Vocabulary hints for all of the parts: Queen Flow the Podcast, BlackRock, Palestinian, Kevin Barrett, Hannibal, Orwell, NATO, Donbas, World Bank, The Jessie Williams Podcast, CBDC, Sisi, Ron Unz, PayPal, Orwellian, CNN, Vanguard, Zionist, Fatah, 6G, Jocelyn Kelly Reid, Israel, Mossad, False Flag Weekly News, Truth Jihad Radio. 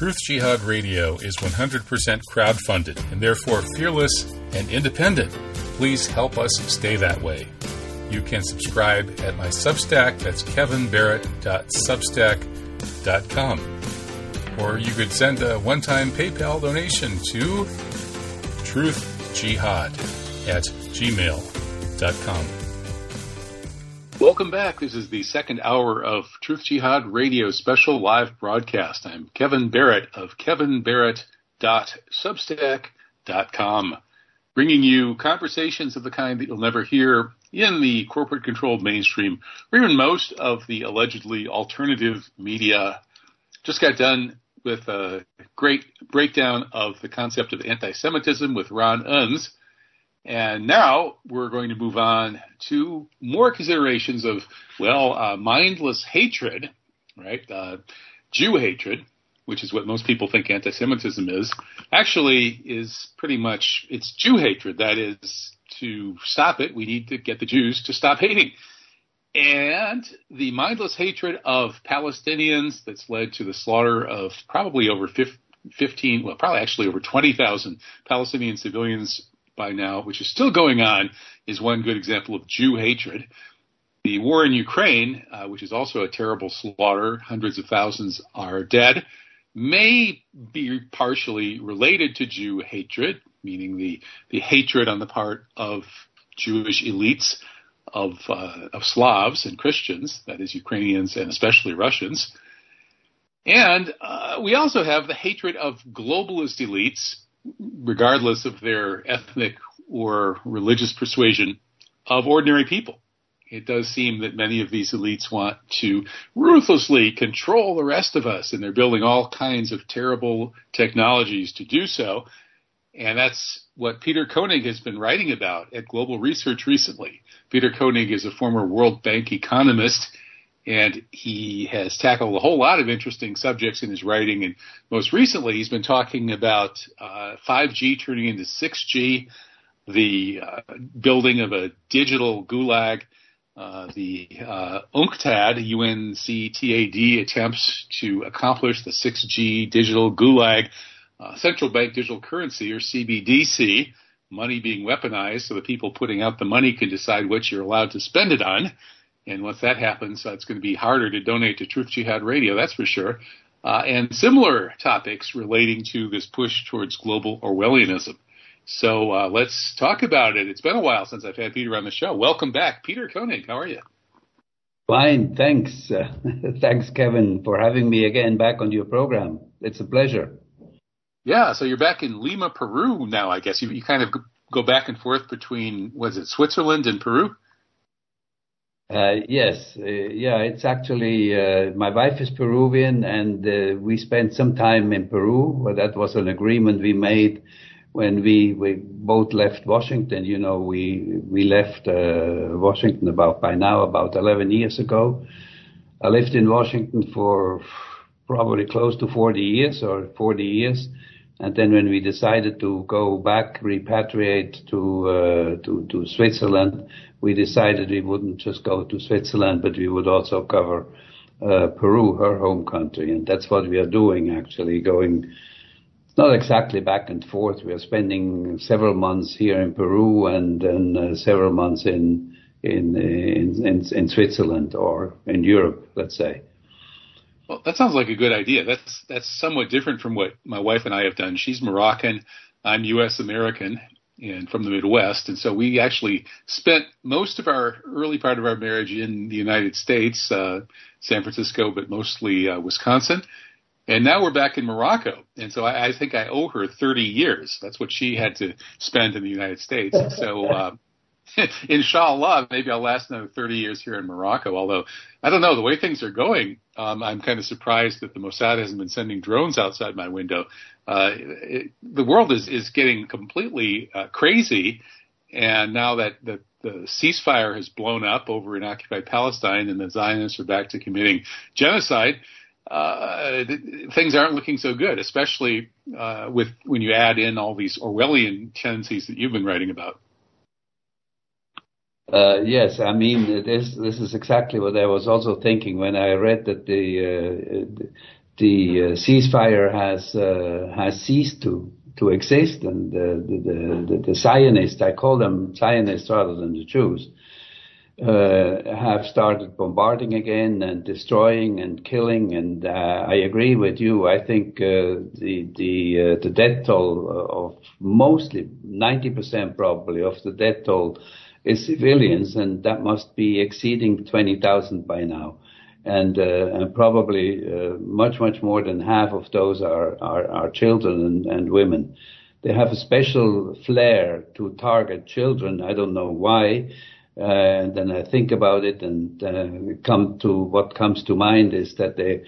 Truth Jihad Radio is 100% crowdfunded and therefore fearless and independent. Please help us stay that way. You can subscribe at my Substack, that's kevinbarrett.substack.com. Or you could send a one-time PayPal donation to truthjihad@gmail.com. Welcome back. This is the second hour of Truth Jihad Radio special live broadcast. I'm Kevin Barrett of kevinbarrett.substack.com, bringing you conversations of the kind that you'll never hear in the corporate-controlled mainstream, or even most of the allegedly alternative media. Just got done with a great breakdown of the concept of anti-Semitism with Ron Unz. And now we're going to move on to more considerations of, mindless hatred, right? Jew hatred, which is what most people think anti-Semitism is, actually is pretty much, it's Jew hatred. That is, to stop it, we need to get the Jews to stop hating. And the mindless hatred of Palestinians that's led to the slaughter of probably over 20,000 Palestinian civilians by now, which is still going on, is one good example of Jew hatred. The war in Ukraine, which is also a terrible slaughter, hundreds of thousands are dead, may be partially related to Jew hatred, meaning the hatred on the part of Jewish elites, of Slavs and Christians, that is Ukrainians and especially Russians. And we also have the hatred of globalist elites, regardless of their ethnic or religious persuasion, of ordinary people. It does seem that many of these elites want to ruthlessly control the rest of us, and they're building all kinds of terrible technologies to do so. And that's what Peter Koenig has been writing about at Global Research recently. Peter Koenig is a former World Bank economist, and he has tackled a whole lot of interesting subjects in his writing. And most recently, he's been talking about 5G turning into 6G, the building of a digital gulag, the UNCTAD, UNCTAD attempts to accomplish the 6G digital gulag, central bank digital currency, or CBDC, money being weaponized so the people putting out the money can decide what you're allowed to spend it on. And once that happens, it's going to be harder to donate to Truth Jihad Radio, that's for sure. And similar topics relating to this push towards global Orwellianism. So let's talk about it. It's been a while since I've had Peter on the show. Welcome back, Peter Koenig. How are you? Fine, thanks. Thanks, Kevin, for having me again back on your program. It's a pleasure. Yeah, so you're back in Lima, Peru now, I guess. You kind of go back and forth between, Switzerland and Peru? Yes. It's actually, my wife is Peruvian, and we spent some time in Peru. Well, that was an agreement we made when we both left Washington. You know, we left Washington about 11 years ago. I lived in Washington for probably close to 40 years. And then when we decided to go back, repatriate to Switzerland, we decided we wouldn't just go to Switzerland, but we would also cover Peru, her home country. And that's what we are doing, actually, going not exactly back and forth. We are spending several months here in Peru and then several months in Switzerland or in Europe, let's say. Well, that sounds like a good idea. That's somewhat different from what my wife and I have done. She's Moroccan, I'm U.S. American, and from the Midwest. And so we actually spent most of our early part of our marriage in the United States, San Francisco, but mostly Wisconsin. And now we're back in Morocco. And so I think I owe her 30 years. That's what she had to spend in the United States. So inshallah, maybe I'll last another 30 years here in Morocco. Although, I don't know, the way things are going, I'm kind of surprised that the Mossad hasn't been sending drones outside my window. The world is getting completely crazy. And now that the ceasefire has blown up over in occupied Palestine and the Zionists are back to committing genocide, things aren't looking so good, especially when you add in all these Orwellian tendencies that you've been writing about. Yes, I mean, this is exactly what I was also thinking when I read that the ceasefire has ceased to exist, and the Zionists, I call them Zionists rather than the Jews, have started bombarding again and destroying and killing. And I agree with you. I think the death toll of mostly 90% probably of the death toll is civilians, and that must be exceeding 20,000 by now. And probably much more than half of those are children and women. They have a special flair to target children. I don't know why. And then I think about it, and come to what comes to mind is that they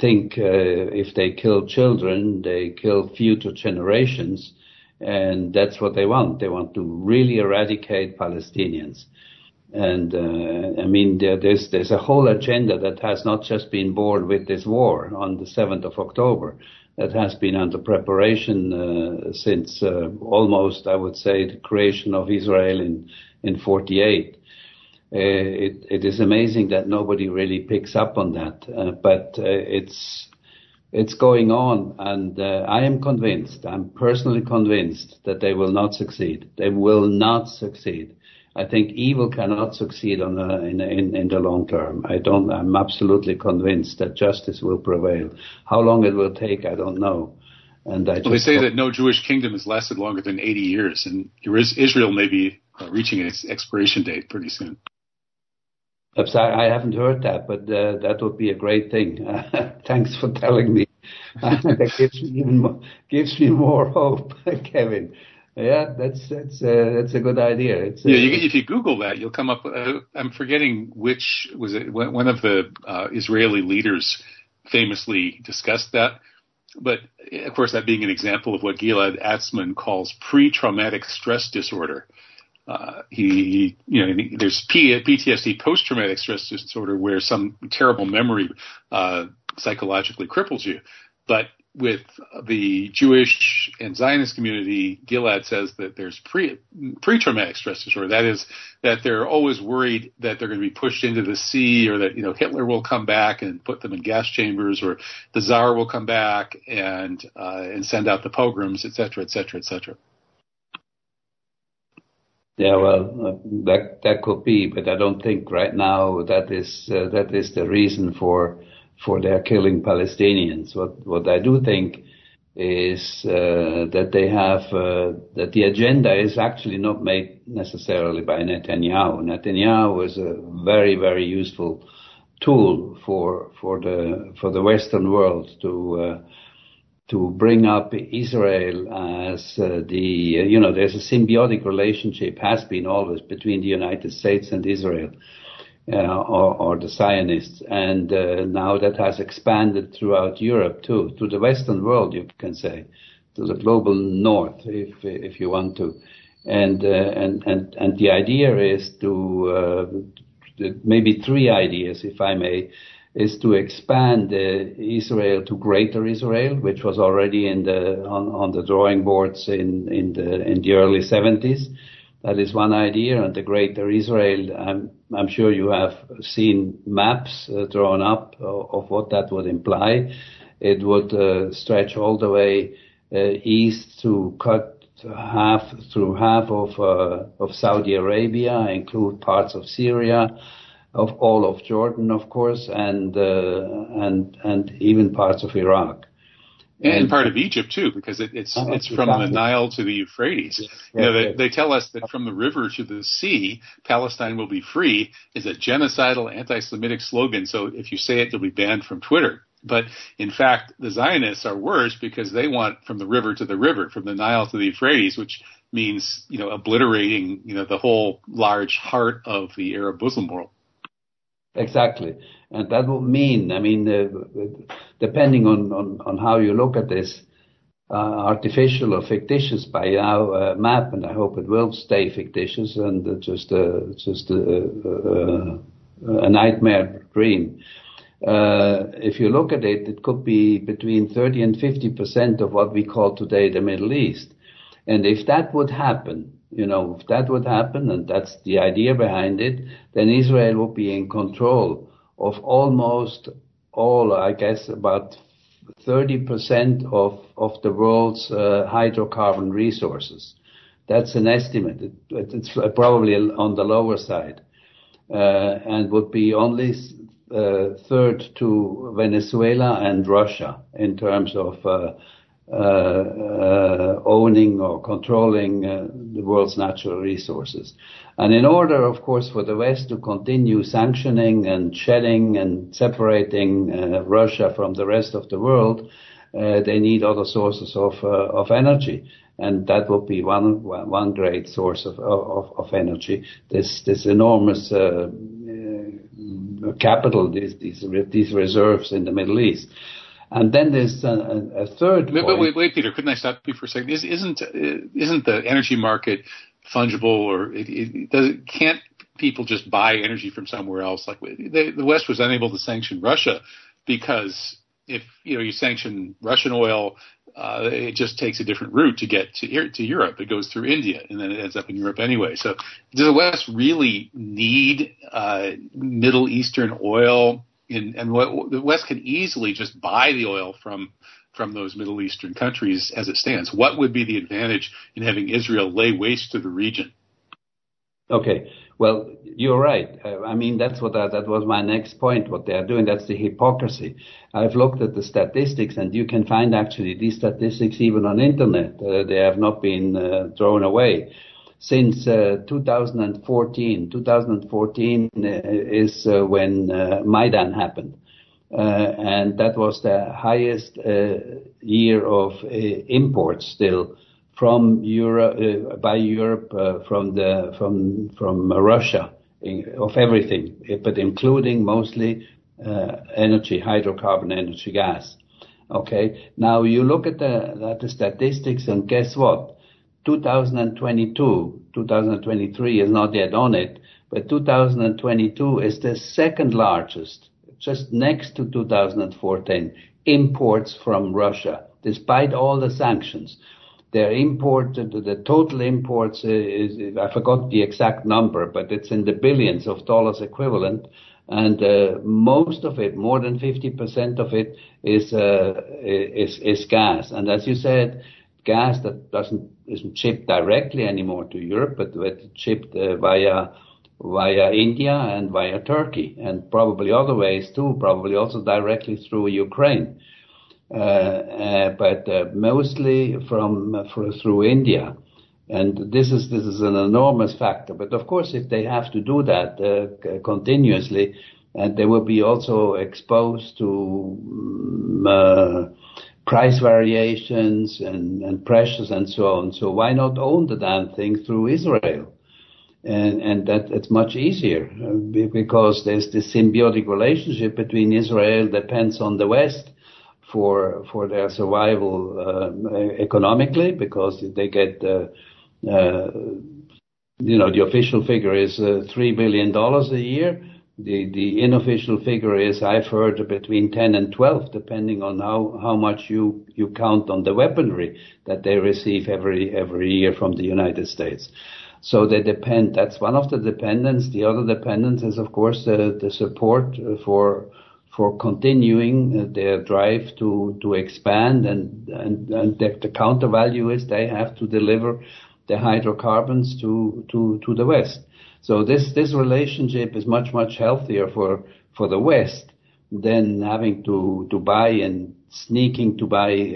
think if they kill children, they kill future generations, and that's what they want. They want to really eradicate Palestinians. And I mean, there's a whole agenda that has not just been born with this war on the 7th of October, that has been under preparation since almost, I would say, the creation of Israel in 48. It is amazing that nobody really picks up on that, but it's going on, and I am convinced, I'm personally convinced that they will not succeed. They will not succeed. I think evil cannot succeed in the long term. I'm absolutely convinced that justice will prevail. How long it will take, I don't know. And they say that no Jewish kingdom has lasted longer than 80 years, and Israel may be reaching its expiration date pretty soon. I'm sorry, I haven't heard that, but that would be a great thing. Thanks for telling me. That gives me more hope, Kevin. Yeah, that's a good idea. If you Google that, you'll come up. I'm forgetting which was it. One of the Israeli leaders famously discussed that. But of course, that being an example of what Gilad Atzmon calls pre-traumatic stress disorder. There's PTSD, post-traumatic stress disorder, where some terrible memory psychologically cripples you, but with the Jewish and Zionist community, Gilad says that there's pre-traumatic stress disorder. That is, that they're always worried that they're going to be pushed into the sea, or that, you know, Hitler will come back and put them in gas chambers, or the Tsar will come back and send out the pogroms, et cetera, et cetera, et cetera. Yeah, well, that could be, but I don't think right now that is the reason for their killing Palestinians. What I do think is that they have that the agenda is actually not made necessarily by Netanyahu. Netanyahu is a very, very useful tool for the Western world to bring up Israel as there's a symbiotic relationship, has been always, between the United States and Israel. Or the Zionists, and now that has expanded throughout Europe too, to the Western world, you can say, to the global north, if you want to, and the idea is to maybe three ideas, if I may, is to expand Israel to Greater Israel, which was already on the drawing boards in the early 70s. That is one idea. And the Greater Israel, I'm sure you have seen maps drawn up of what that would imply. It would stretch all the way east to cut half of Saudi Arabia, include parts of Syria, of all of Jordan, of course, and even parts of Iraq. And part of Egypt, too, because it's from the Nile to the Euphrates. Yes, They tell us that from the river to the sea, Palestine will be free, is a genocidal anti-Semitic slogan. So if you say it, you'll be banned from Twitter. But in fact, the Zionists are worse because they want from the river to the river, from the Nile to the Euphrates, which means, obliterating, the whole large heart of the Arab Muslim world. Exactly. And that would mean, depending on how you look at this artificial or fictitious by now map, and I hope it will stay fictitious and just a nightmare dream. If you look at it, it could be between 30 and 50% of what we call today the Middle East. And if that would happen, if that would happen, and that's the idea behind it, then Israel would be in control of almost all, I guess, about 30% of the world's hydrocarbon resources. That's an estimate. It's probably on the lower side, and would be only third to Venezuela and Russia in terms of owning or controlling the world's natural resources. And in order, of course, for the West to continue sanctioning and shedding and separating Russia from the rest of the world, they need other sources of energy, and that will be one great source of energy. This enormous capital, these reserves in the Middle East. And then there's a third point. But wait, Peter, couldn't I stop you for a second? Isn't the energy market fungible, or can't people just buy energy from somewhere else? Like the West was unable to sanction Russia because if you sanction Russian oil, it just takes a different route to get to Europe. It goes through India, and then it ends up in Europe anyway. So does the West really need Middle Eastern oil? The West can easily just buy the oil from those Middle Eastern countries as it stands. What would be the advantage in having Israel lay waste to the region? Okay, well, you're right. I mean, that's that was my next point, what they are doing. That's the hypocrisy. I've looked at the statistics, and you can find actually these statistics even on internet. They have not been thrown away. Since 2014 is when Maidan happened, and that was the highest year of imports still from Europe by Europe from Russia of everything, but including mostly energy, hydrocarbon, energy, gas. Okay, now you look at the statistics, and guess what? 2023 is not yet on it, but 2022 is the second largest, just next to 2014, imports from Russia, despite all the sanctions. The total imports is, I forgot the exact number, but it's in the billions of dollars equivalent. And most of it, more than 50% of it is gas. And as you said, gas that isn't shipped directly anymore to Europe, but it's shipped via India and via Turkey, and probably other ways too, probably also directly through Ukraine, but mostly through India. And this is an enormous factor. But of course, if they have to do that continuously, and they will be also exposed to price variations and pressures and so on. So why not own the damn thing through Israel? And that it's much easier because there's this symbiotic relationship between Israel depends on the West for their survival economically, because they get the official figure is $3 billion a year. The unofficial figure is, I've heard, between 10 and 12, depending on how much you count on the weaponry that they receive every year from the United States. So they depend. That's one of the dependents. The other dependence is, of course, the support for continuing their drive to expand. And the counter value is they have to deliver the hydrocarbons to the West. So this relationship is much, much healthier for the West than having to buy and sneaking to buy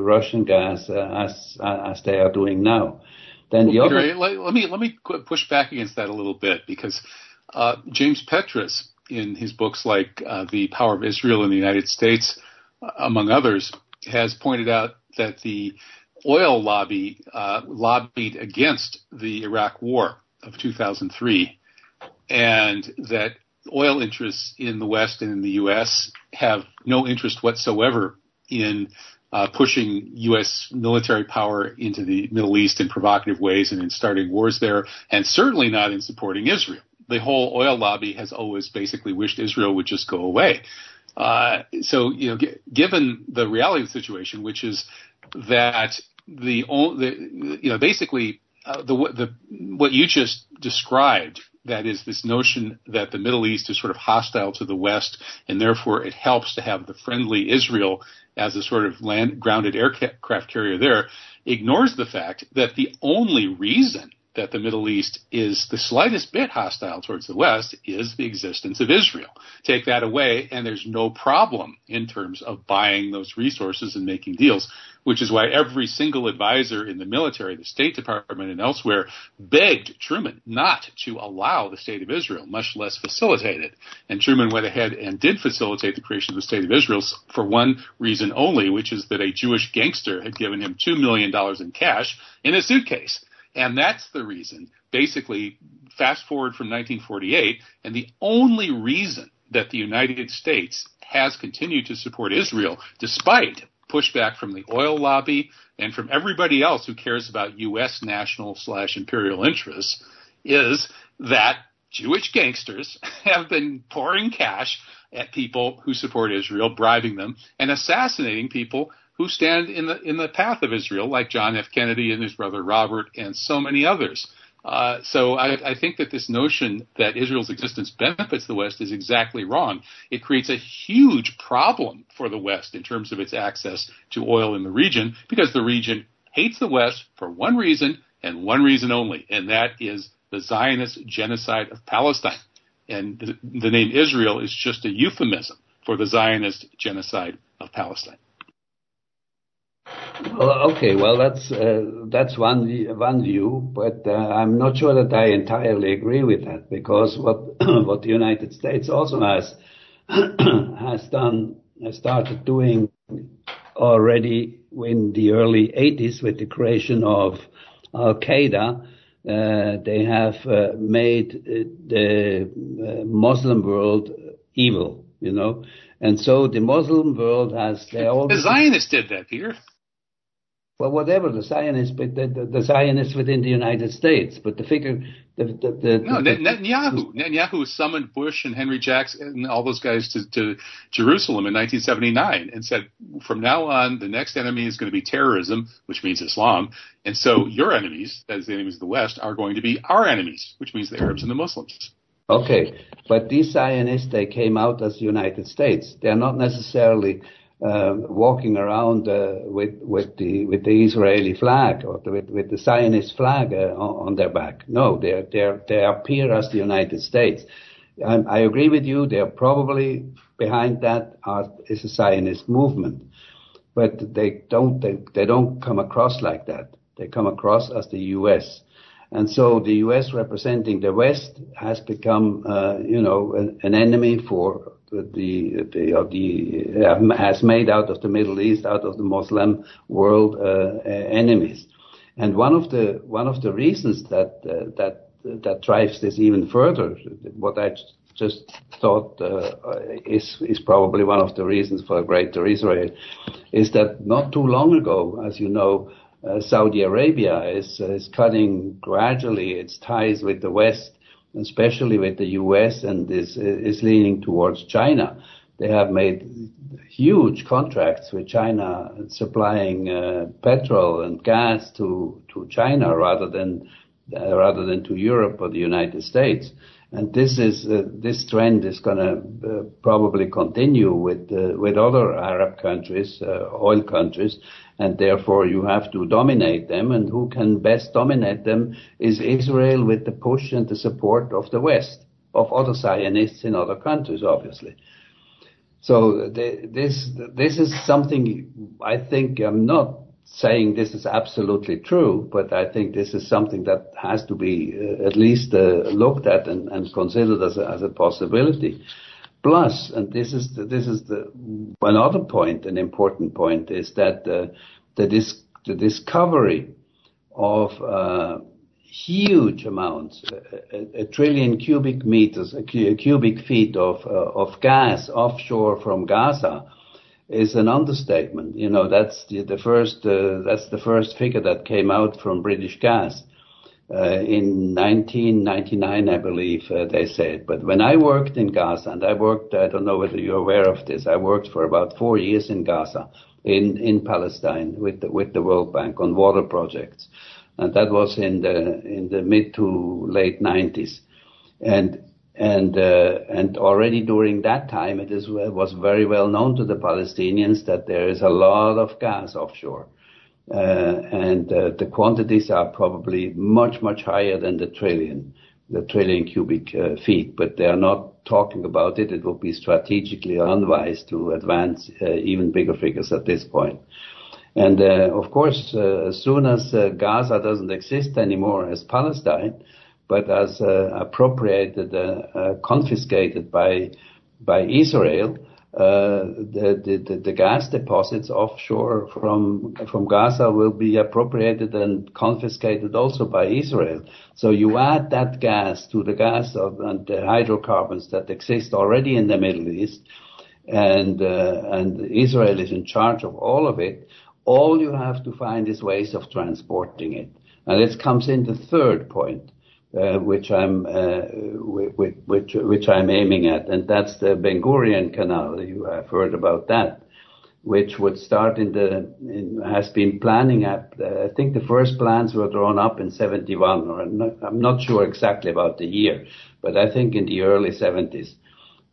Russian gas as they are doing now. Then Peter, let me push back against that a little bit, because James Petras, in his books like The Power of Israel in the United States, among others, has pointed out that the oil lobby lobbied against the Iraq War of 2003, and that oil interests in the West and in the U.S. have no interest whatsoever in pushing U.S. military power into the Middle East in provocative ways and in starting wars there, and certainly not in supporting Israel. The whole oil lobby has always basically wished Israel would just go away. Given the reality of the situation, which is that basically what you just described That is this notion that the Middle East is sort of hostile to the West, and therefore it helps to have the friendly Israel as a sort of grounded aircraft carrier there, ignores the fact that the only reason that the Middle East is the slightest bit hostile towards the West is the existence of Israel. Take that away, and there's no problem in terms of buying those resources and making deals, which is why every single advisor in the military, the State Department and elsewhere, begged Truman not to allow the State of Israel, much less facilitate it. And Truman went ahead and did facilitate the creation of the State of Israel for one reason only, which is that a Jewish gangster had given him $2 million in cash in a suitcase. And that's the reason, basically, fast forward from 1948, and the only reason that the United States has continued to support Israel, despite pushback from the oil lobby and from everybody else who cares about U.S. national / imperial interests, is that Jewish gangsters have been pouring cash at people who support Israel, bribing them, and assassinating people who stand in the path of Israel, like John F. Kennedy and his brother Robert and so many others. So I think that this notion that Israel's existence benefits the West is exactly wrong. It creates a huge problem for the West in terms of its access to oil in the region, because the region hates the West for one reason and one reason only, and that is the Zionist genocide of Palestine. And the name Israel is just a euphemism for the Zionist genocide of Palestine. Okay, well, that's one view, but I'm not sure that I entirely agree with that, because what the United States also has started doing already in the early 80s with the creation of Al Qaeda. They have made the Muslim world evil, you know, and so the Muslim world has their own. The Zionists did that, Peter. Well, whatever the Zionists within the United States, but the figure, Netanyahu summoned Bush and Henry Jackson and all those guys to Jerusalem in 1979 and said, from now on, the next enemy is going to be terrorism, which means Islam, and so your enemies, that is the enemies of the West, are going to be our enemies, which means the Arabs and the Muslims. Okay, but these Zionists, they came out as the United States. They are not necessarily walking around with the Israeli flag or with the Zionist flag on their back. No, they appear as the United States. I agree with you. They are probably behind that is a Zionist movement, but they don't come across like that. They come across as the U.S. And so the U.S. representing the West has become, an enemy for. Has made out of the Middle East, out of the Muslim world, enemies, and one of the reasons that drives this even further, what I just thought is probably one of the reasons for Greater Israel, is that not too long ago, as you know, Saudi Arabia is cutting gradually its ties with the West, especially with the U.S., and is leaning towards China. They have made huge contracts with China, supplying petrol and gas to China rather than to Europe or the United States. And this trend is going to probably continue with other Arab countries, oil countries, and therefore you have to dominate them. And who can best dominate them is Israel, with the push and the support of the West, of other Zionists in other countries, obviously. So this is something I think I'm not saying this is absolutely true, but I think this is something that has to be at least looked at and considered as a possibility. Plus, and this is another point, an important point, is that the discovery of huge amounts, a trillion cubic meters, cubic feet of gas offshore from Gaza, is an understatement. You know, that's the first figure that came out from British Gas in 1999, I believe they said. But when I worked in Gaza, and I don't know whether you're aware of this, I worked for about 4 years in Gaza, in Palestine, with the World Bank on water projects, and that was in the mid to late 90s. And already during that time, it was very well known to the Palestinians that there is a lot of gas offshore. And the quantities are probably much, much higher than the trillion cubic feet, but they are not talking about it. It would be strategically unwise to advance even bigger figures at this point. And of course, as soon as Gaza doesn't exist anymore as Palestine, but as appropriated, confiscated by Israel, the gas deposits offshore from Gaza will be appropriated and confiscated also by Israel. So you add that gas to the gas and the hydrocarbons that exist already in the Middle East, and Israel is in charge of all of it. All you have to find is ways of transporting it. And this comes in the third point, which I'm aiming at, and that's the Ben-Gurion Canal. You have heard about that, which would start has been planning up. I think the first plans were drawn up in 1971, I'm not sure exactly about the year, but I think in the early 1970s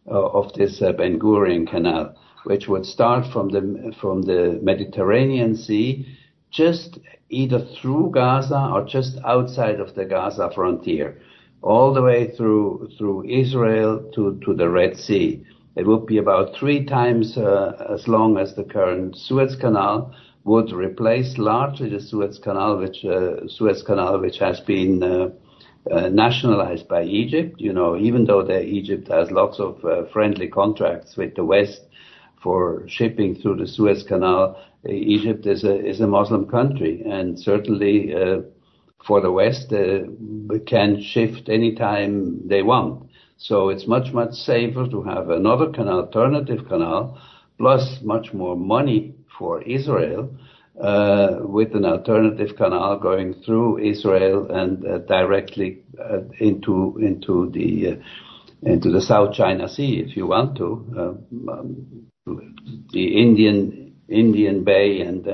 of this Ben-Gurion Canal, which would start from the Mediterranean Sea, just either through Gaza or just outside of the Gaza frontier, all the way through Israel to the Red Sea. It would be about 3 times as long as the current Suez Canal, would replace largely the Suez Canal, which has been nationalized by Egypt. You know, even though Egypt has lots of friendly contracts with the West for shipping through the Suez Canal, Egypt is a Muslim country, and certainly for the West can shift any time they want. So it's much safer to have another canal, alternative canal, plus much more money for Israel with an alternative canal going through Israel and directly into the South China Sea, if you want to, the Indian Bay, and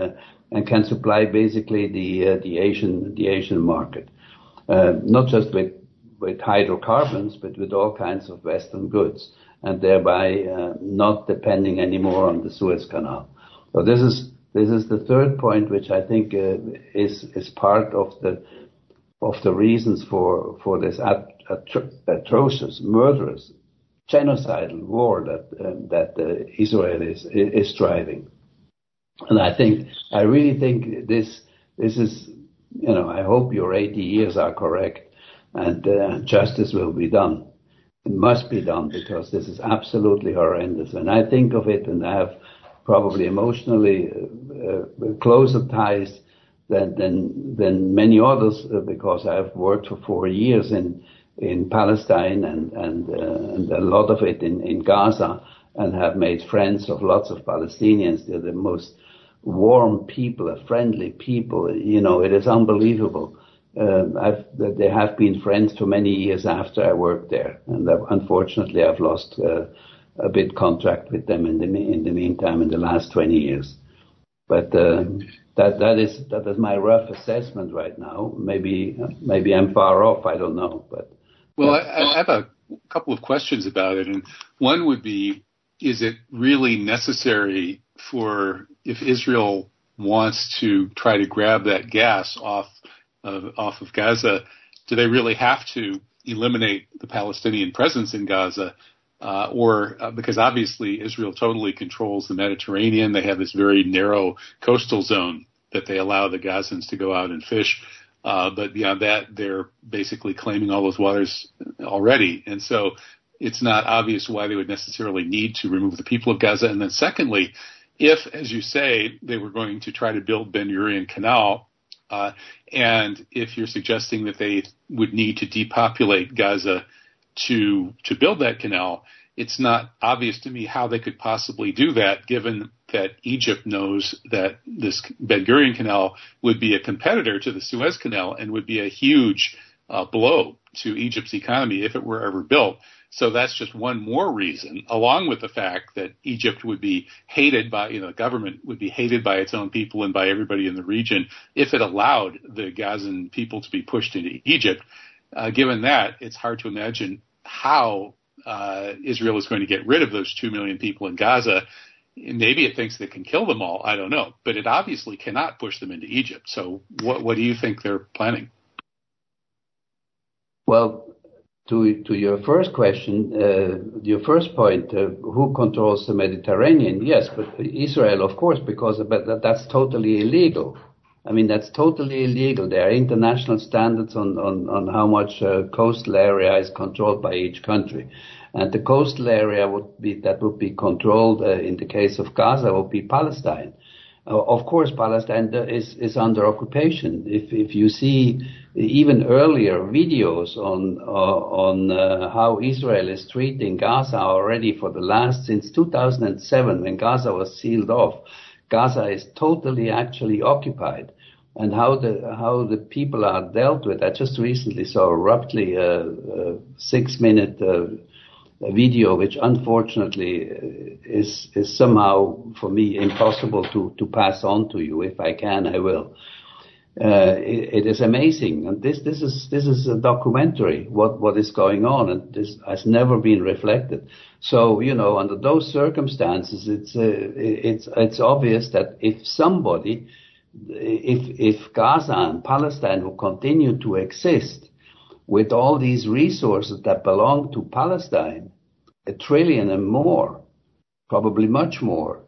can supply basically the Asian market, not just with hydrocarbons, but with all kinds of Western goods, and thereby not depending anymore on the Suez Canal. So this is the third point, which I think is part of the reasons for this atrocious, murderous, genocidal war that Israel is driving. And I really think this is, you know, I hope your 80 years are correct, and justice will be done. It must be done, because this is absolutely horrendous. And I think of it, and I have probably emotionally closer ties than many others, because I've worked for 4 years in Palestine and a lot of it in Gaza, and have made friends of lots of Palestinians. They're the most warm people, friendly people. You know, it is unbelievable. They have been friends for many years after I worked there, and unfortunately I've lost a bit contact with them in the meantime, in the last 20 years. But that is my rough assessment right now. Maybe I'm far off. I don't know, but. Well, I have a couple of questions about it, and one would be, is it really necessary if Israel wants to try to grab that gas off of Gaza, do they really have to eliminate the Palestinian presence in Gaza? Or because obviously Israel totally controls the Mediterranean. They have this very narrow coastal zone that they allow the Gazans to go out and fish. But beyond that, they're basically claiming all those waters already. And so it's not obvious why they would necessarily need to remove the people of Gaza. And then secondly, if, as you say, they were going to try to build Ben-Gurion Canal, and if you're suggesting that they would need to depopulate Gaza to build that canal, it's not obvious to me how they could possibly do that, given that Egypt knows that this Ben-Gurion Canal would be a competitor to the Suez Canal and would be a huge blow to Egypt's economy if it were ever built. So that's just one more reason, along with the fact that Egypt would be hated by, the government would be hated by its own people and by everybody in the region if it allowed the Gazan people to be pushed into Egypt. Given that, it's hard to imagine how Israel is going to get rid of those 2 million people in Gaza. Maybe it thinks they can kill them all. I don't know. But it obviously cannot push them into Egypt. So what do you think they're planning? Well, to your first question, your first point, who controls the Mediterranean? Yes, but Israel, of course, because but that's totally illegal. I mean, that's totally illegal. There are international standards on how much coastal area is controlled by each country. And the coastal area would be controlled, in the case of Gaza, would be Palestine. Of course, Palestine is under occupation. If you see even earlier videos on how Israel is treating Gaza already since 2007, when Gaza was sealed off, Gaza is totally actually occupied, and how the people are dealt with. I just recently saw roughly a 6-minute video, which unfortunately is somehow for me impossible to pass on to you. If I can, I will. It is amazing, and this is a documentary. What is going on, and this has never been reflected. So under those circumstances, it's obvious that if Gaza and Palestine will continue to exist with all these resources that belong to Palestine, 1 trillion and more, probably much more,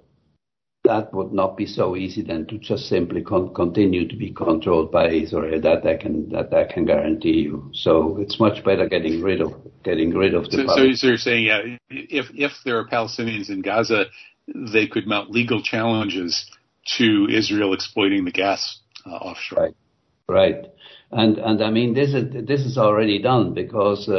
that would not be so easy then to just simply continue to be controlled by Israel. That I can guarantee you. So it's much better getting rid of the. So you're saying, yeah, if there are Palestinians in Gaza, they could mount legal challenges to Israel exploiting the gas offshore. Right, and I mean this is already done because.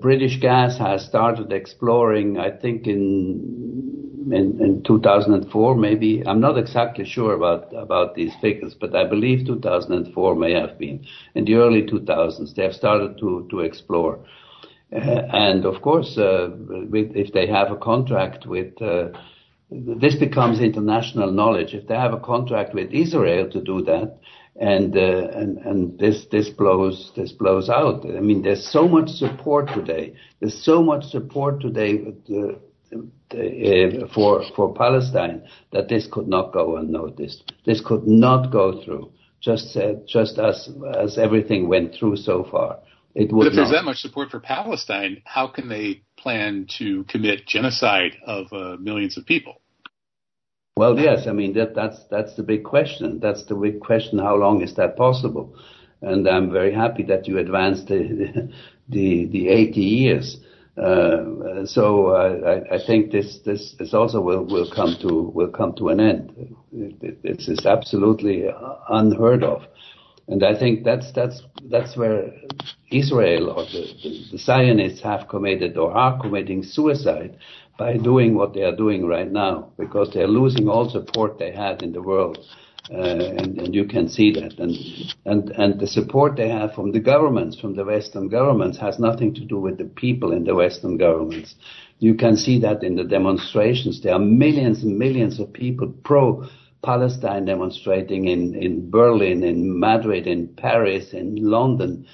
British Gas has started exploring, I think in 2004, maybe. I'm not exactly sure about these figures, but I believe 2004 may have been. In the early 2000s, they have started to explore. And of course, if they have a contract with... this becomes international knowledge. If they have a contract with Israel to do that, and this blows out. I mean, there's so much support today. There's so much support today for Palestine that this could not go unnoticed. This could not go through. Just as everything went through so far, it would. But if there's that much support for Palestine, how can they plan to commit genocide of millions of people? Well, yes, I mean that's the big question. That's the big question. How long is that possible? And I'm very happy that you advanced the 80 years. So I think this also will come to an end. This is absolutely unheard of. And I think that's where Israel or the Zionists have committed or are committing suicide by doing what they are doing right now, because they're losing all support they had in the world. And you can see that. And the support they have from the governments, from the Western governments, has nothing to do with the people in the Western governments. You can see that in the demonstrations. There are millions and millions of people pro-Palestine demonstrating in Berlin, in Madrid, in Paris, in London,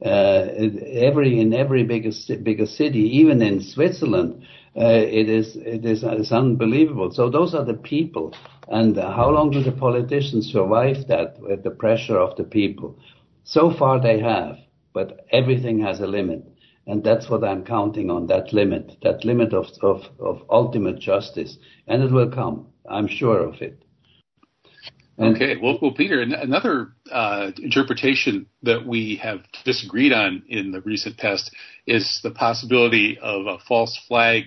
in every bigger city, even in Switzerland. It is unbelievable. So those are the people. And how long do the politicians survive that with the pressure of the people? So far they have, but everything has a limit. And that's what I'm counting on, that limit of ultimate justice. And it will come. I'm sure of it. Okay. Well, Peter, another interpretation that we have disagreed on in the recent past is the possibility of a false flag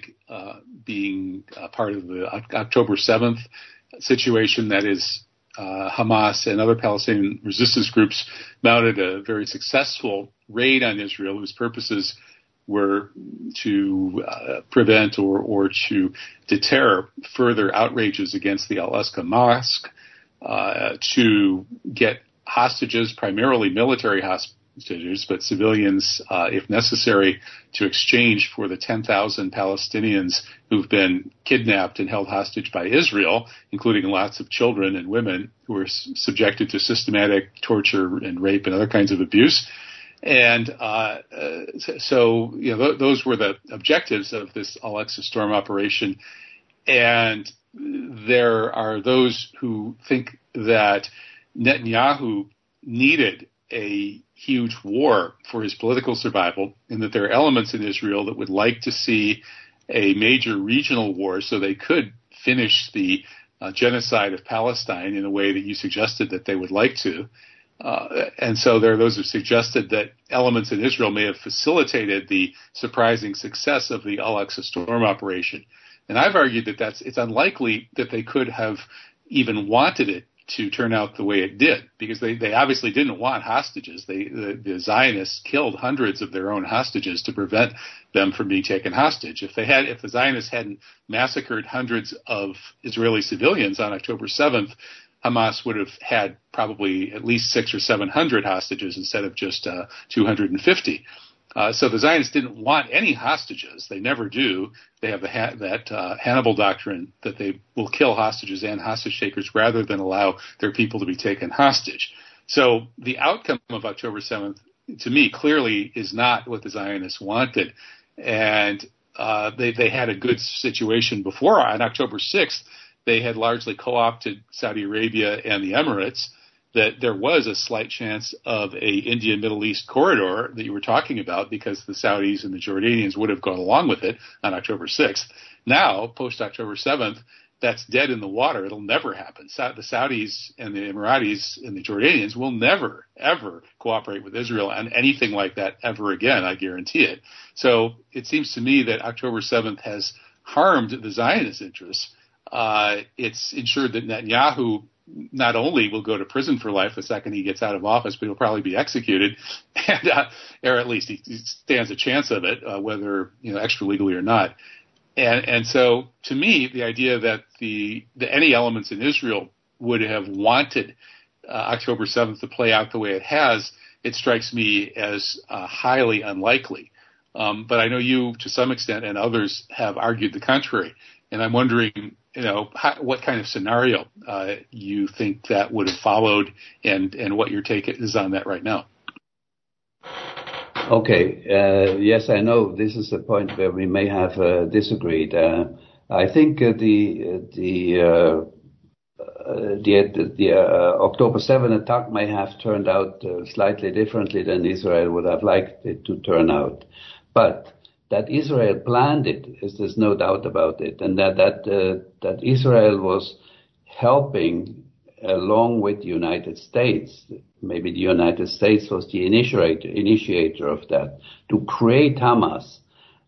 being part of the October 7th situation. That is, Hamas and other Palestinian resistance groups mounted a very successful raid on Israel whose purposes were to prevent or to deter further outrages against the Al-Aqsa Mosque, to get hostages, primarily military hostages, but civilians, if necessary, to exchange for the 10,000 Palestinians who've been kidnapped and held hostage by Israel, including lots of children and women who are subjected to systematic torture and rape and other kinds of abuse. And so, you know, those were the objectives of this Alexa storm operation. And there are those who think that Netanyahu needed a huge war for his political survival, and that there are elements in Israel that would like to see a major regional war so they could finish the genocide of Palestine in a way that you suggested that they would like to. And so there are those who suggested that elements in Israel may have facilitated the surprising success of the Al-Aqsa storm operation. And I've argued that it's unlikely that they could have even wanted it to turn out the way it did, because they obviously didn't want hostages. The Zionists killed hundreds of their own hostages to prevent them from being taken hostage. If the Zionists hadn't massacred hundreds of Israeli civilians on October 7th, Hamas would have had probably at least 600 or 700 hostages instead of just 250. So the Zionists didn't want any hostages. They never do. They have that Hannibal doctrine that they will kill hostages and hostage takers rather than allow their people to be taken hostage. So the outcome of October 7th, to me, clearly is not what the Zionists wanted. And they had a good situation before. On October 6th, they had largely co-opted Saudi Arabia and the Emirates, that there was a slight chance of a India Middle East corridor that you were talking about, because the Saudis and the Jordanians would have gone along with it on October 6th. Now, post October 7th, that's dead in the water. It'll never happen. The Saudis and the Emiratis and the Jordanians will never, ever cooperate with Israel on anything like that ever again. I guarantee it. So it seems to me that October 7th has harmed the Zionist interests. It's ensured that Netanyahu not only will go to prison for life the second he gets out of office, but he'll probably be executed, and, or at least he stands a chance of it, whether extra-legally or not. And so, to me, the idea that any elements in Israel would have wanted October 7th to play out the way it has, it strikes me as highly unlikely. But I know you, to some extent, and others have argued the contrary, and I'm wondering, what kind of scenario you think that would have followed, and what your take is on that right now. Okay. Yes, I know this is a point where we may have disagreed. I think the October 7 attack may have turned out slightly differently than Israel would have liked it to turn out, but that Israel planned it, there's no doubt about it, and that Israel was helping along with the United States. Maybe the United States was the initiator of that, to create Hamas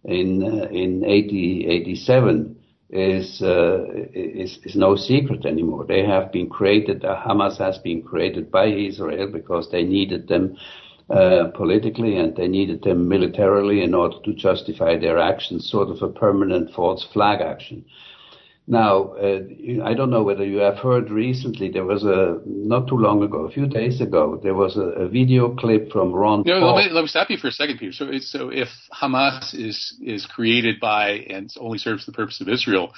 in 1987 is no secret anymore. They have been created. Hamas has been created by Israel because they needed them politically, and they needed them militarily in order to justify their actions, sort of a permanent false flag action. Now, I don't know whether you have heard recently, there was not too long ago, a few days ago, there was a video clip from Ron. Let me stop you for a second, Peter. So if Hamas is created by and only serves the purpose of Israel,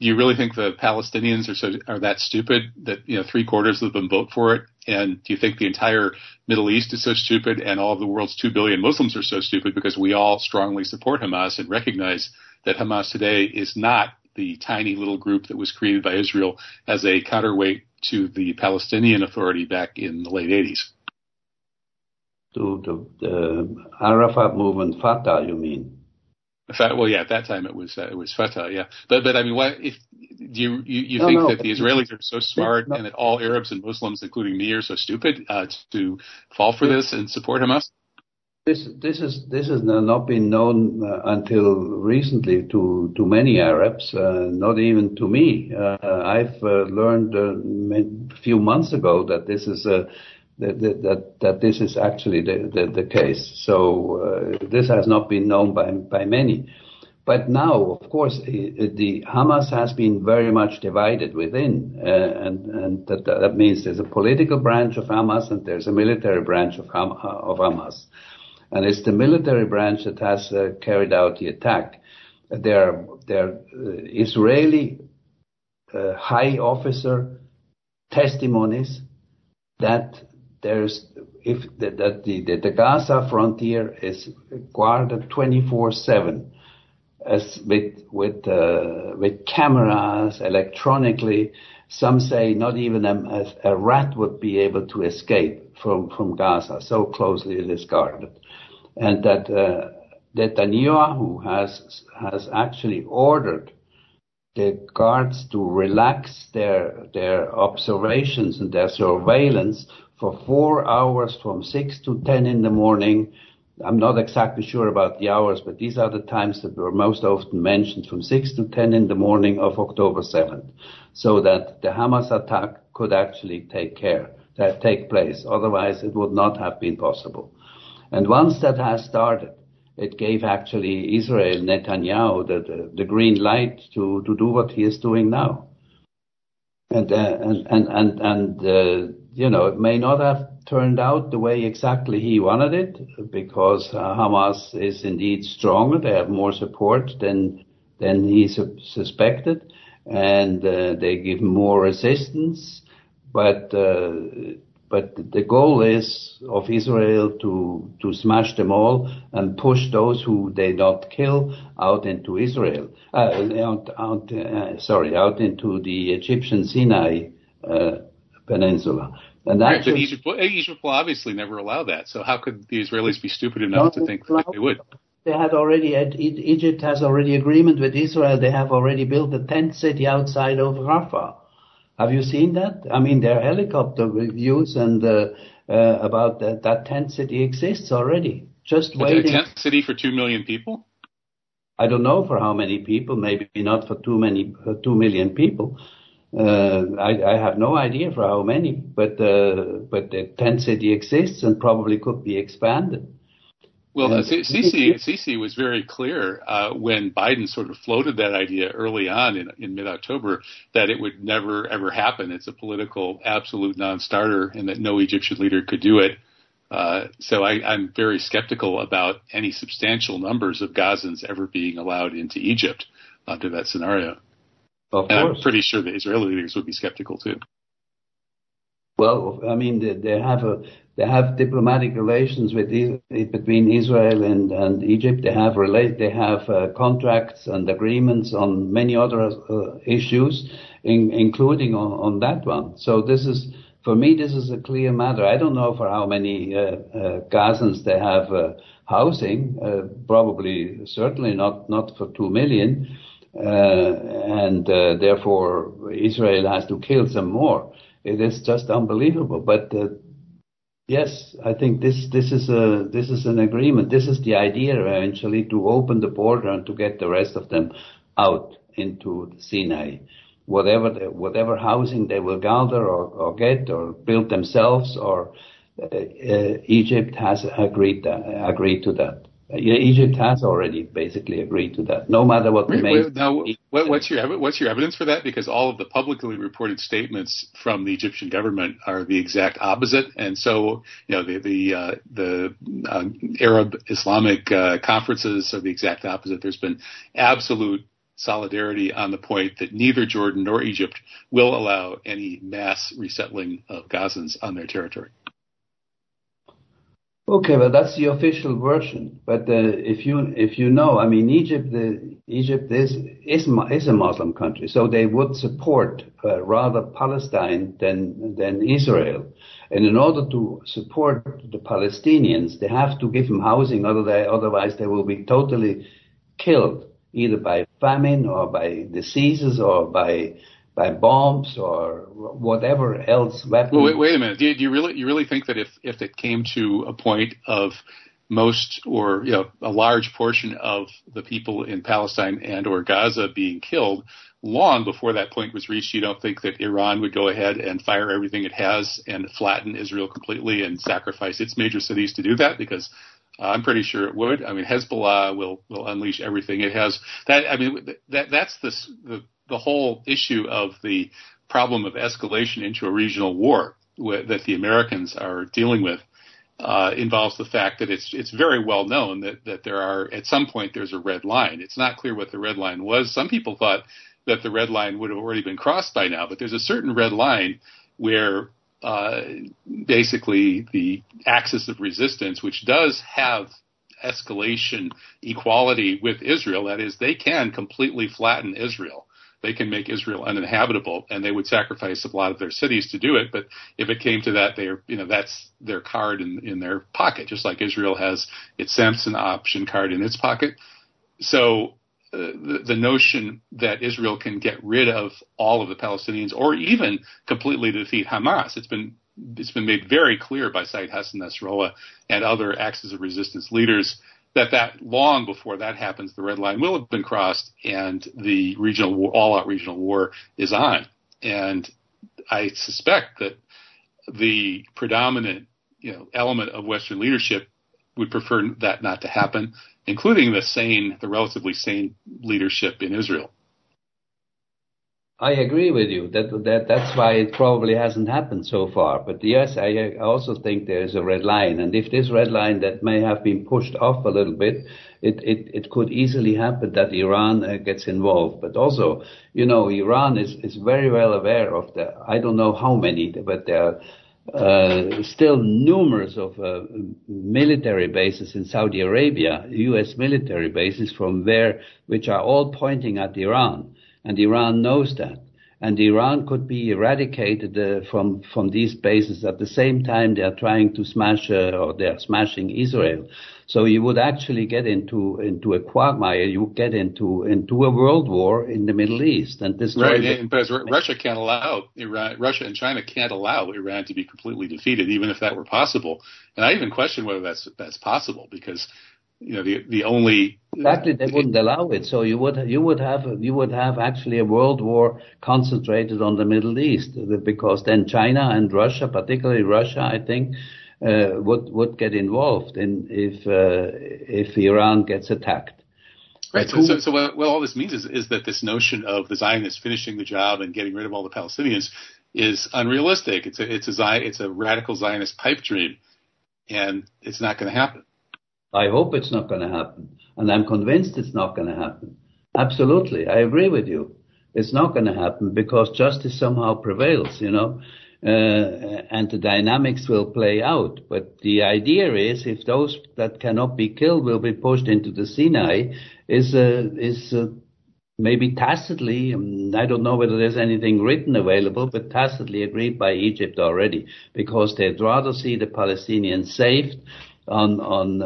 do you really think the Palestinians are that stupid that 3/4 of them vote for it? And do you think the entire Middle East is so stupid, and all of the world's 2 billion Muslims are so stupid, because we all strongly support Hamas and recognize that Hamas today is not the tiny little group that was created by Israel as a counterweight to the Palestinian Authority back in the late 80s? To the Arafat movement, Fatah, you mean? Well, yeah, at that time it was Fatah, yeah. But I mean, do you think that the Israelis are so smart and that all Arabs and Muslims, including me, are so stupid to fall for this and support Hamas? This has not been known until recently to many Arabs, not even to me. I've learned a few months ago that this is that this is actually the case. So this has not been known by many. But now, of course, the Hamas has been very much divided within, and that means there's a political branch of Hamas and there's a military branch of Hamas. And it's the military branch that has carried out the attack. There are Israeli high officer testimonies that there's if the Gaza frontier is guarded 24/7 as with cameras electronically. Some say not even a rat would be able to escape from Gaza, so closely it is guarded. And that Netanyahu has actually ordered the guards to relax their observations and their surveillance for 4 hours from 6 to 10 in the morning. I'm not exactly sure about the hours, but these are the times that were most often mentioned, from 6 to 10 in the morning of October 7th, so that the Hamas attack could actually take place. Otherwise, it would not have been possible. And once that has started, it gave actually Israel, Netanyahu, the green light to do what he is doing now. And you know, it may not have turned out the way exactly he wanted it, because Hamas is indeed stronger. They have more support than he suspected, and they give more resistance. But the goal is of Israel to smash them all and push those who they not kill out into Israel. Out into the Egyptian Sinai Peninsula. And right, but Egypt will obviously never allow that. So how could the Israelis be stupid enough to think that they would? They had already. Egypt has already agreement with Israel. They have already built a tent city outside of Rafah. Have you seen that? I mean, there are helicopter reviews and about that tent city exists already. Just waiting. A tent city for 2 million people? I don't know for how many people. Maybe not for 2 million people. I have no idea for how many, but the tent city exists and probably could be expanded. Well, Sisi was very clear when Biden sort of floated that idea early on in mid-October that it would never, ever happen. It's a political absolute non-starter and that no Egyptian leader could do it. So I'm very skeptical about any substantial numbers of Gazans ever being allowed into Egypt under that scenario. And I'm pretty sure the Israeli leaders would be skeptical too. Well, I mean, they have diplomatic relations between Israel and Egypt. They have contracts and agreements on many other issues, including on that one. So this is a clear matter. I don't know for how many Gazans they have housing. Certainly not for 2 million. And therefore Israel has to kill some more. It is just unbelievable. But yes, I think this is an agreement. This is the idea eventually, to open the border and to get the rest of them out into Sinai. Whatever housing they will gather or get or build themselves, or Egypt has agreed to that. Egypt has already basically agreed to that, no matter what remains. Now, what's your evidence for that? Because all of the publicly reported statements from the Egyptian government are the exact opposite. And so, you know, the Arab Islamic conferences are the exact opposite. There's been absolute solidarity on the point that neither Jordan nor Egypt will allow any mass resettling of Gazans on their territory. Okay, well, that's the official version. But if you know, I mean, Egypt is a Muslim country, so they would support rather Palestine than Israel. And in order to support the Palestinians, they have to give them housing, otherwise they will be totally killed, either by famine or by diseases or by bombs or whatever else. Well, wait a minute. Do you really think that if it came to a point of most, or you know, a large portion of the people in Palestine and or Gaza being killed, long before that point was reached, you don't think that Iran would go ahead and fire everything it has and flatten Israel completely and sacrifice its major cities to do that? Because I'm pretty sure it would. I mean, Hezbollah will unleash everything it has. That's the whole issue of the problem of escalation into a regional war that the Americans are dealing with involves the fact that it's very well known that there are, at some point, there's a red line. It's not clear what the red line was. Some people thought that the red line would have already been crossed by now, but there's a certain red line where basically the axis of resistance, which does have escalation equality with Israel. That is, they can completely flatten Israel. They can make Israel uninhabitable, and they would sacrifice a lot of their cities to do it. But if it came to that, that's their card in their pocket, just like Israel has its Samson option card in its pocket. So the notion that Israel can get rid of all of the Palestinians, or even completely defeat Hamas, it's been made very clear by Saeed Hassan Nasrallah and other axis of resistance leaders that long before that happens, the red line will have been crossed, and the all-out regional war is on. And I suspect that the predominant element of Western leadership would prefer that not to happen, including the relatively sane leadership in Israel. I agree with you. That's why it probably hasn't happened so far. But yes, I also think there is a red line. And if this red line that may have been pushed off a little bit, it could easily happen that Iran gets involved. But also, Iran is very well aware of the, I don't know how many, but there are still numerous of military bases in Saudi Arabia, U.S. military bases from there, which are all pointing at Iran. And Iran knows that. And Iran could be eradicated from these bases. At the same time, they are trying to smash or they are smashing Israel. So you would actually get into a quagmire. You get into a world war in the Middle East, and this right. And because Russia can't allow Iran, Russia and China can't allow Iran to be completely defeated, even if that were possible. And I even question whether that's possible, because the only exactly they wouldn't allow it. So you would have actually a world war concentrated on the Middle East, because then China and Russia, particularly Russia, I think, would get involved in if Iran gets attacked. Right. So what all this means is that this notion of the Zionists finishing the job and getting rid of all the Palestinians is unrealistic. It's a radical Zionist pipe dream, and it's not going to happen. I hope it's not going to happen, and I'm convinced it's not going to happen. Absolutely, I agree with you. It's not going to happen because justice somehow prevails, and the dynamics will play out. But the idea is, if those that cannot be killed will be pushed into the Sinai, is maybe tacitly, I don't know whether there's anything written available, but tacitly agreed by Egypt already, because they'd rather see the Palestinians saved on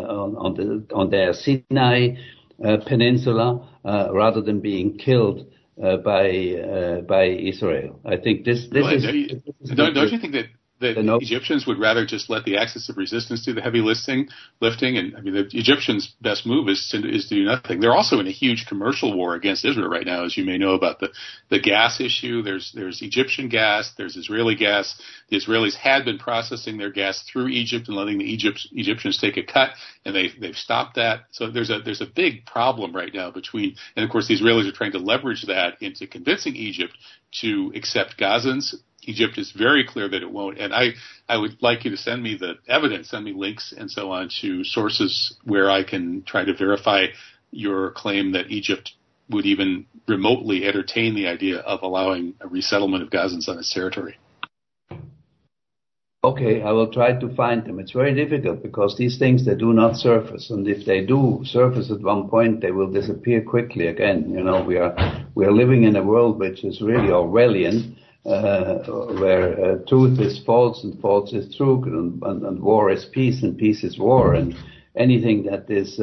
their Sinai peninsula rather than being killed by Israel. I think Don't you think that Egyptians would rather just let the axis of resistance do the heavy lifting? And I mean, the Egyptians' best move is to do nothing. They're also in a huge commercial war against Israel right now, as you may know, about the gas issue. There's Egyptian gas, there's Israeli gas. The Israelis had been processing their gas through Egypt and letting the Egyptians take a cut, and they've stopped that. So there's a big problem right now between, and of course the Israelis are trying to leverage that into convincing Egypt to accept Gazans. Egypt is very clear that it won't. And I would like you to send me the evidence, send me links and so on to sources where I can try to verify your claim that Egypt would even remotely entertain the idea of allowing a resettlement of Gazans on its territory. Okay, I will try to find them. It's very difficult because these things, they do not surface. And if they do surface at one point, they will disappear quickly again. We are living in a world which is really Orwellian. Where truth is false and false is true, and war is peace and peace is war, and anything that is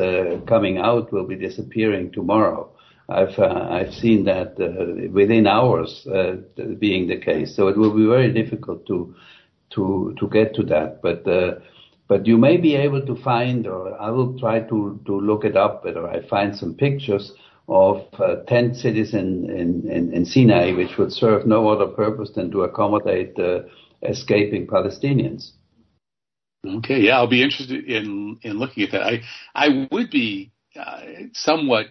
coming out will be disappearing tomorrow. I've seen that within hours being the case. So it will be very difficult to get to that. But you may be able to find, or I will try to look it up, whether I find some pictures of 10 cities in Sinai, which would serve no other purpose than to accommodate escaping Palestinians. Okay, yeah, I'll be interested in looking at that. I would be somewhat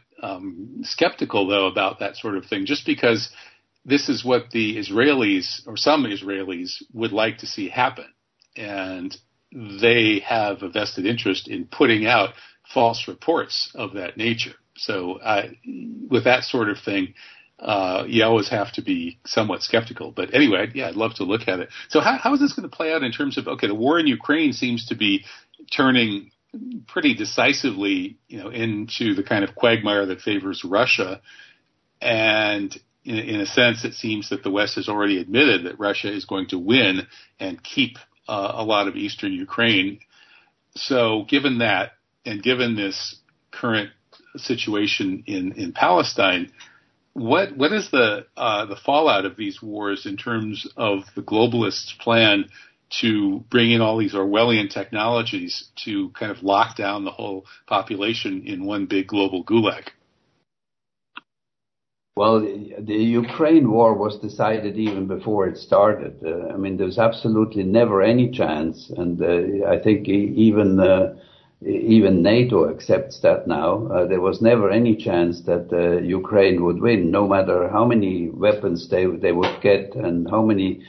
skeptical, though, about that sort of thing, just because this is what the Israelis, or some Israelis, would like to see happen. And they have a vested interest in putting out false reports of that nature. So with that sort of thing, You always have to be somewhat skeptical. But anyway, yeah, I'd love to look at it. So how is this going to play out in terms of, okay, the war in Ukraine seems to be turning pretty decisively, into the kind of quagmire that favors Russia. And in a sense, it seems that the West has already admitted that Russia is going to win and keep a lot of eastern Ukraine. So given that, and given this current situation in Palestine, what is the fallout of these wars in terms of the globalists' plan to bring in all these Orwellian technologies to kind of lock down the whole population in one big global gulag? Well, the Ukraine war was decided even before it started. I mean, there's absolutely never any chance, and I think even NATO accepts that now. There was never any chance that Ukraine would win, no matter how many weapons they would get and how many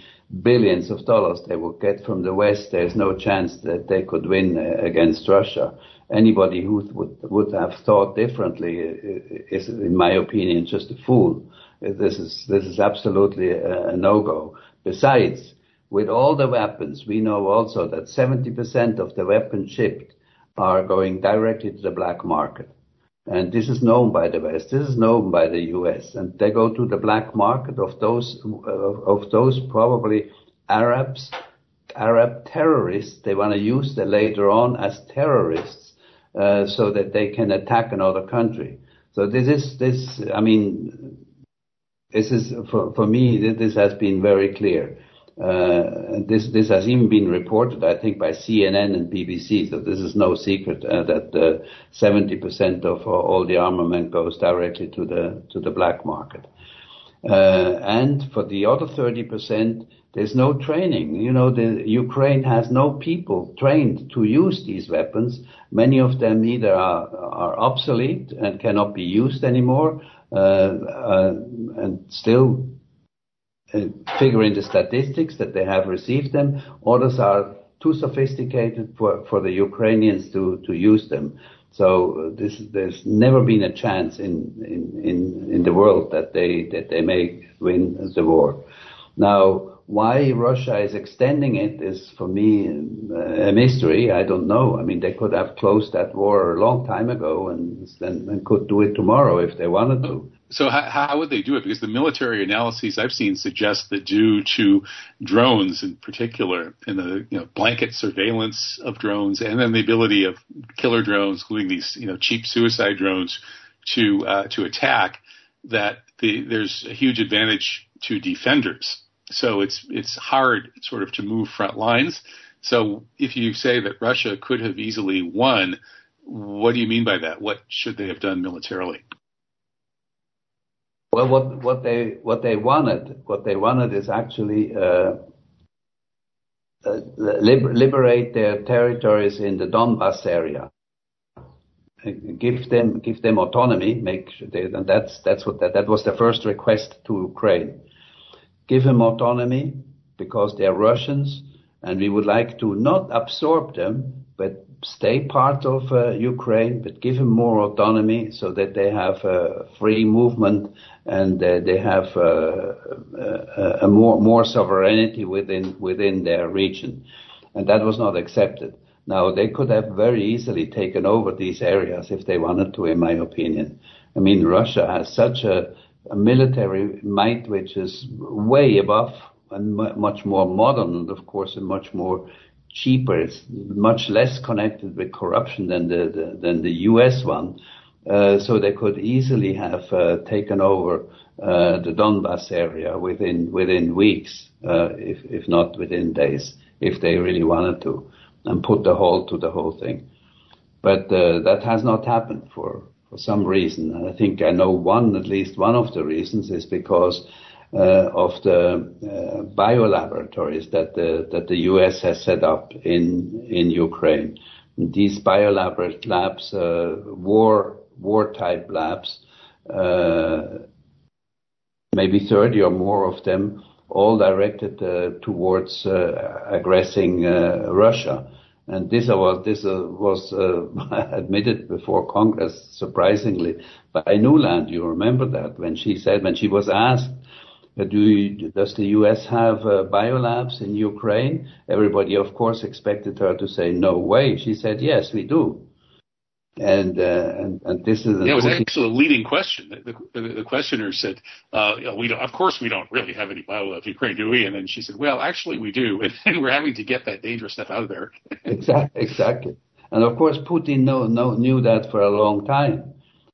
billions of dollars they would get from the West. There's no chance that they could win against Russia. Anybody who would have thought differently is, in my opinion, just a fool. This is absolutely a no-go. Besides, with all the weapons, we know also that 70% of the weapons shipped are going directly to the black market. And this is known by the West. This is known by the US. And they go to the black market of those probably Arab terrorists. They want to use them later on as terrorists so that they can attack another country. So this is for me, this has been very clear. This has even been reported, I think, by CNN and BBC. So this is no secret that 70% of all the armament goes directly to the black market. And for the other 30%, there's no training. The Ukraine has no people trained to use these weapons. Many of them either are obsolete and cannot be used anymore, and still figure in the statistics that they have received them. Others are too sophisticated for the Ukrainians to use them. So there's never been a chance in the world that they may win the war. Now, why Russia is extending it is, for me, a mystery. I don't know. I mean, they could have closed that war a long time ago and could do it tomorrow if they wanted to. So how would they do it? Because the military analyses I've seen suggest that due to drones in particular, and the blanket surveillance of drones, and then the ability of killer drones, including these cheap suicide drones, to attack, that there's a huge advantage to defenders. So it's hard sort of to move front lines. So if you say that Russia could have easily won, what do you mean by that? What should they have done militarily? Well, what they wanted is actually liberate their territories in the Donbas area, give them autonomy. That was the first request to Ukraine. Give them autonomy because they're Russians, and we would like to not absorb them, but stay part of Ukraine, but give them more autonomy so that they have free movement and they have a more sovereignty within their region. And that was not accepted. Now, they could have very easily taken over these areas if they wanted to, in my opinion. I mean, Russia has such a military might which is way above and much more modern, and of course, and much more cheaper. It's much less connected with corruption than the US one, so they could easily have taken over the Donbas area within weeks, if not within days, if they really wanted to, and put the halt to the whole thing. But that has not happened for some reason, and I think I know at least one of the reasons is because of the biolaboratories that the US has set up in Ukraine. And these labs, war type labs, maybe 30 or more of them, all directed towards aggressing Russia. And this was admitted before Congress, surprisingly, by Nuland. You remember that when she was asked, does the U.S. have biolabs in Ukraine? Everybody, of course, expected her to say no way. She said, yes, we do. And this is it was actually a leading question. The questioner said, "We don't, of course we don't really have any biolabs in Ukraine, do we?" And then she said, "Well, actually we do, and we're having to get that dangerous stuff out of there." Exactly. And of course, Putin knew that for a long time.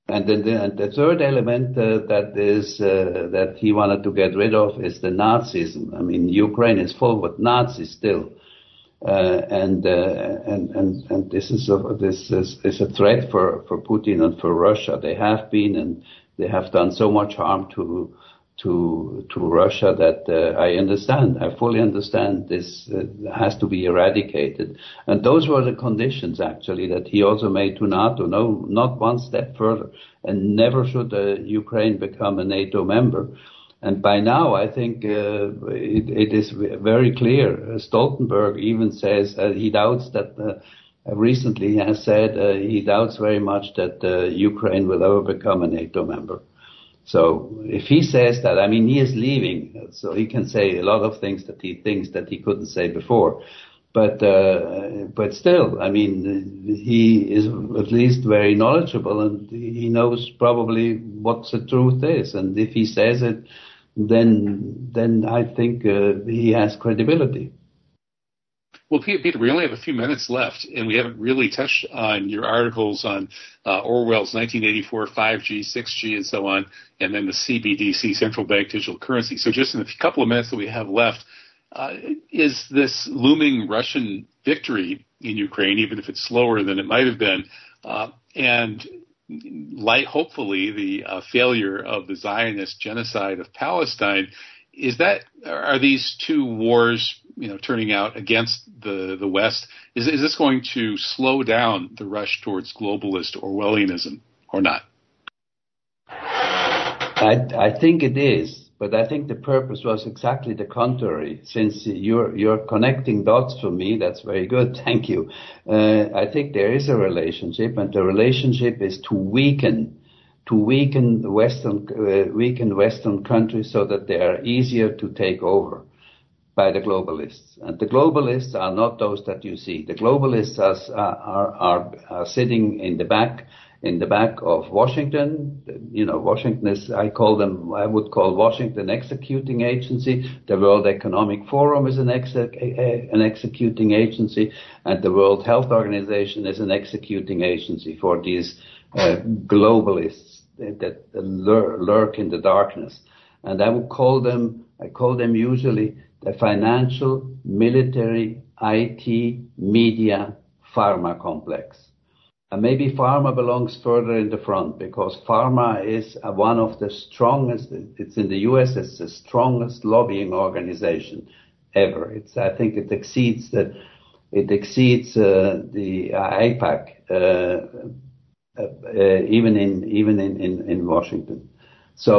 And then the third element that he wanted to get rid of is the Nazism. I mean, Ukraine is full with Nazis still. And this is a threat for Putin and for Russia. They have been and they have done so much harm to Russia that I fully understand this has to be eradicated. And those were the conditions actually that he also made to NATO. No, not one step further, and never should Ukraine become a NATO member. And by now, I think it is very clear. Stoltenberg even says he doubts that recently he has said he doubts very much that Ukraine will ever become a NATO member. So if he says that, I mean, he is leaving, so he can say a lot of things that he thinks that he couldn't say before. But still, I mean, he is at least very knowledgeable, and he knows probably what the truth is. And if he says it, then I think he has credibility. Well, Peter, we only have a few minutes left, and we haven't really touched on your articles on Orwell's 1984, 5G, 6G, and so on, and then the CBDC, central bank digital currency. So just in a couple of minutes that we have left, is this looming Russian victory in Ukraine, even if it's slower than it might have been, and hopefully the failure of the Zionist genocide of Palestine, are these two wars, turning out against the West? Is this going to slow down the rush towards globalist Orwellianism or not? I think it is. But I think the purpose was exactly the contrary. Since you're connecting dots for me, that's very good. Thank you. I think there is a relationship, and the relationship is to weaken Western countries so that they are easier to take over by the globalists. And the globalists are not those that you see. The globalists are sitting in the back. In the back of Washington, Washington is, I would call Washington executing agency. The World Economic Forum is an executing agency, and the World Health Organization is an executing agency for these globalists that lurk in the darkness. And I call them usually the financial, military, IT, media, pharma complex. And maybe pharma belongs further in the front, because pharma is one of the strongest, it's in the US, it's the strongest lobbying organization ever. I think it exceeds the AIPAC, even in Washington. So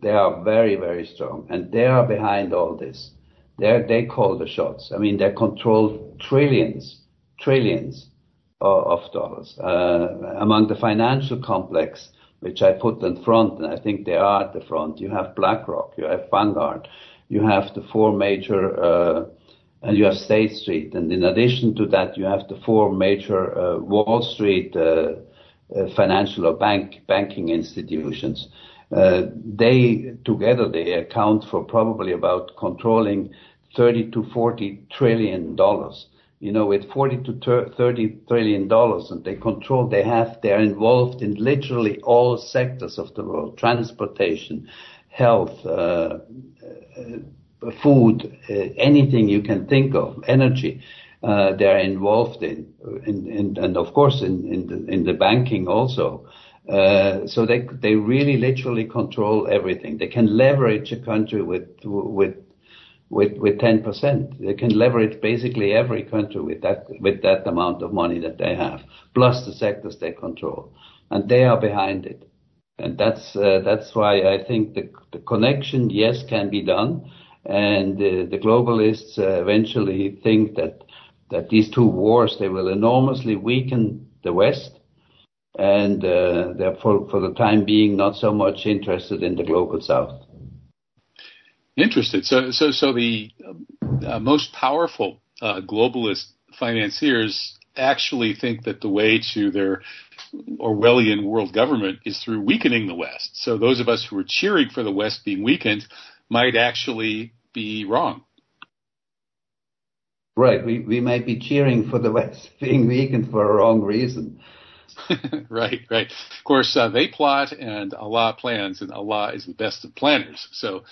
they are very, very strong, and they are behind all this. They call the shots. I mean, they control trillions of dollars. Among the financial complex, which I put in front, and I think they are at the front, you have BlackRock, you have Vanguard, you have the four major, and you have State Street. And in addition to that, you have the four major Wall Street financial or banking institutions. They account for probably about controlling $30 to $40 trillion. With $40 to $30 trillion, and they're involved in literally all sectors of the world: transportation, health, food, anything you can think of, energy. They're involved in and of course in the banking also. So they really literally control everything. They can leverage a country with 10%. They can leverage basically every country with that amount of money that they have, plus the sectors they control, and they are behind it. And that's why I think the connection, yes, can be done, and the globalists eventually think that that these two wars, they will enormously weaken the West, and therefore, for the time being, not so much interested in the global South. Interested. So the most powerful globalist financiers actually think that the way to their Orwellian world government is through weakening the West. So those of us who are cheering for the West being weakened might actually be wrong. Right. We might be cheering for the West being weakened for a wrong reason. Right. Of course, they plot and Allah plans, and Allah is the best of planners. So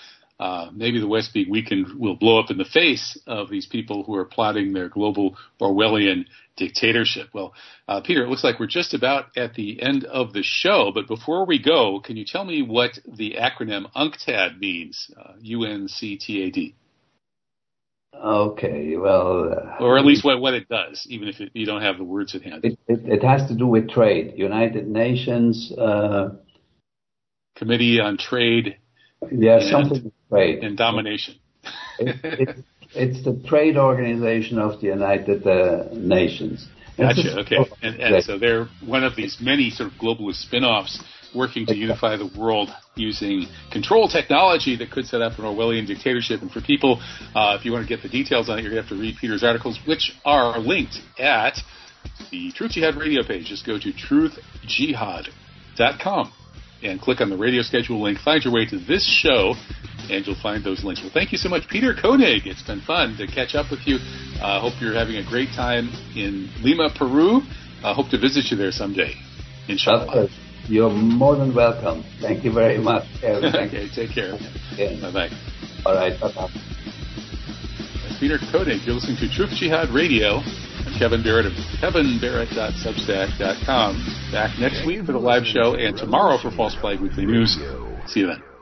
maybe the West being weakened will blow up in the face of these people who are plotting their global Orwellian dictatorship. Well, Peter, it looks like we're just about at the end of the show. But before we go, can you tell me what the acronym UNCTAD means, U-N-C-T-A-D? Okay, well... or at least what it does, even if you don't have the words at hand. It has to do with trade. United Nations... Committee on Trade... Yeah, something with trade. And domination. It's the trade organization of the United Nations. Gotcha, okay. And so they're one of these many sort of globalist spin-offs working to unify the world using control technology that could set up an Orwellian dictatorship. And for people, if you want to get the details on it, you're going to have to read Peter's articles, which are linked at the Truth Jihad radio page. Just go to truthjihad.com and click on the radio schedule link. Find your way to this show, and you'll find those links. Well, thank you so much, Peter Koenig. It's been fun to catch up with you. I hope you're having a great time in Lima, Peru. I hope to visit you there someday, inshallah. You're more than welcome. Thank you very much. Okay, take care. Yeah. Bye-bye. All right, bye-bye. That's Peter Koenig. You're listening to Truth Jihad Radio. I'm Kevin Barrett of kevinbarrett.substack.com. Back next week for the live show, and tomorrow for False Flag Weekly News. See you then.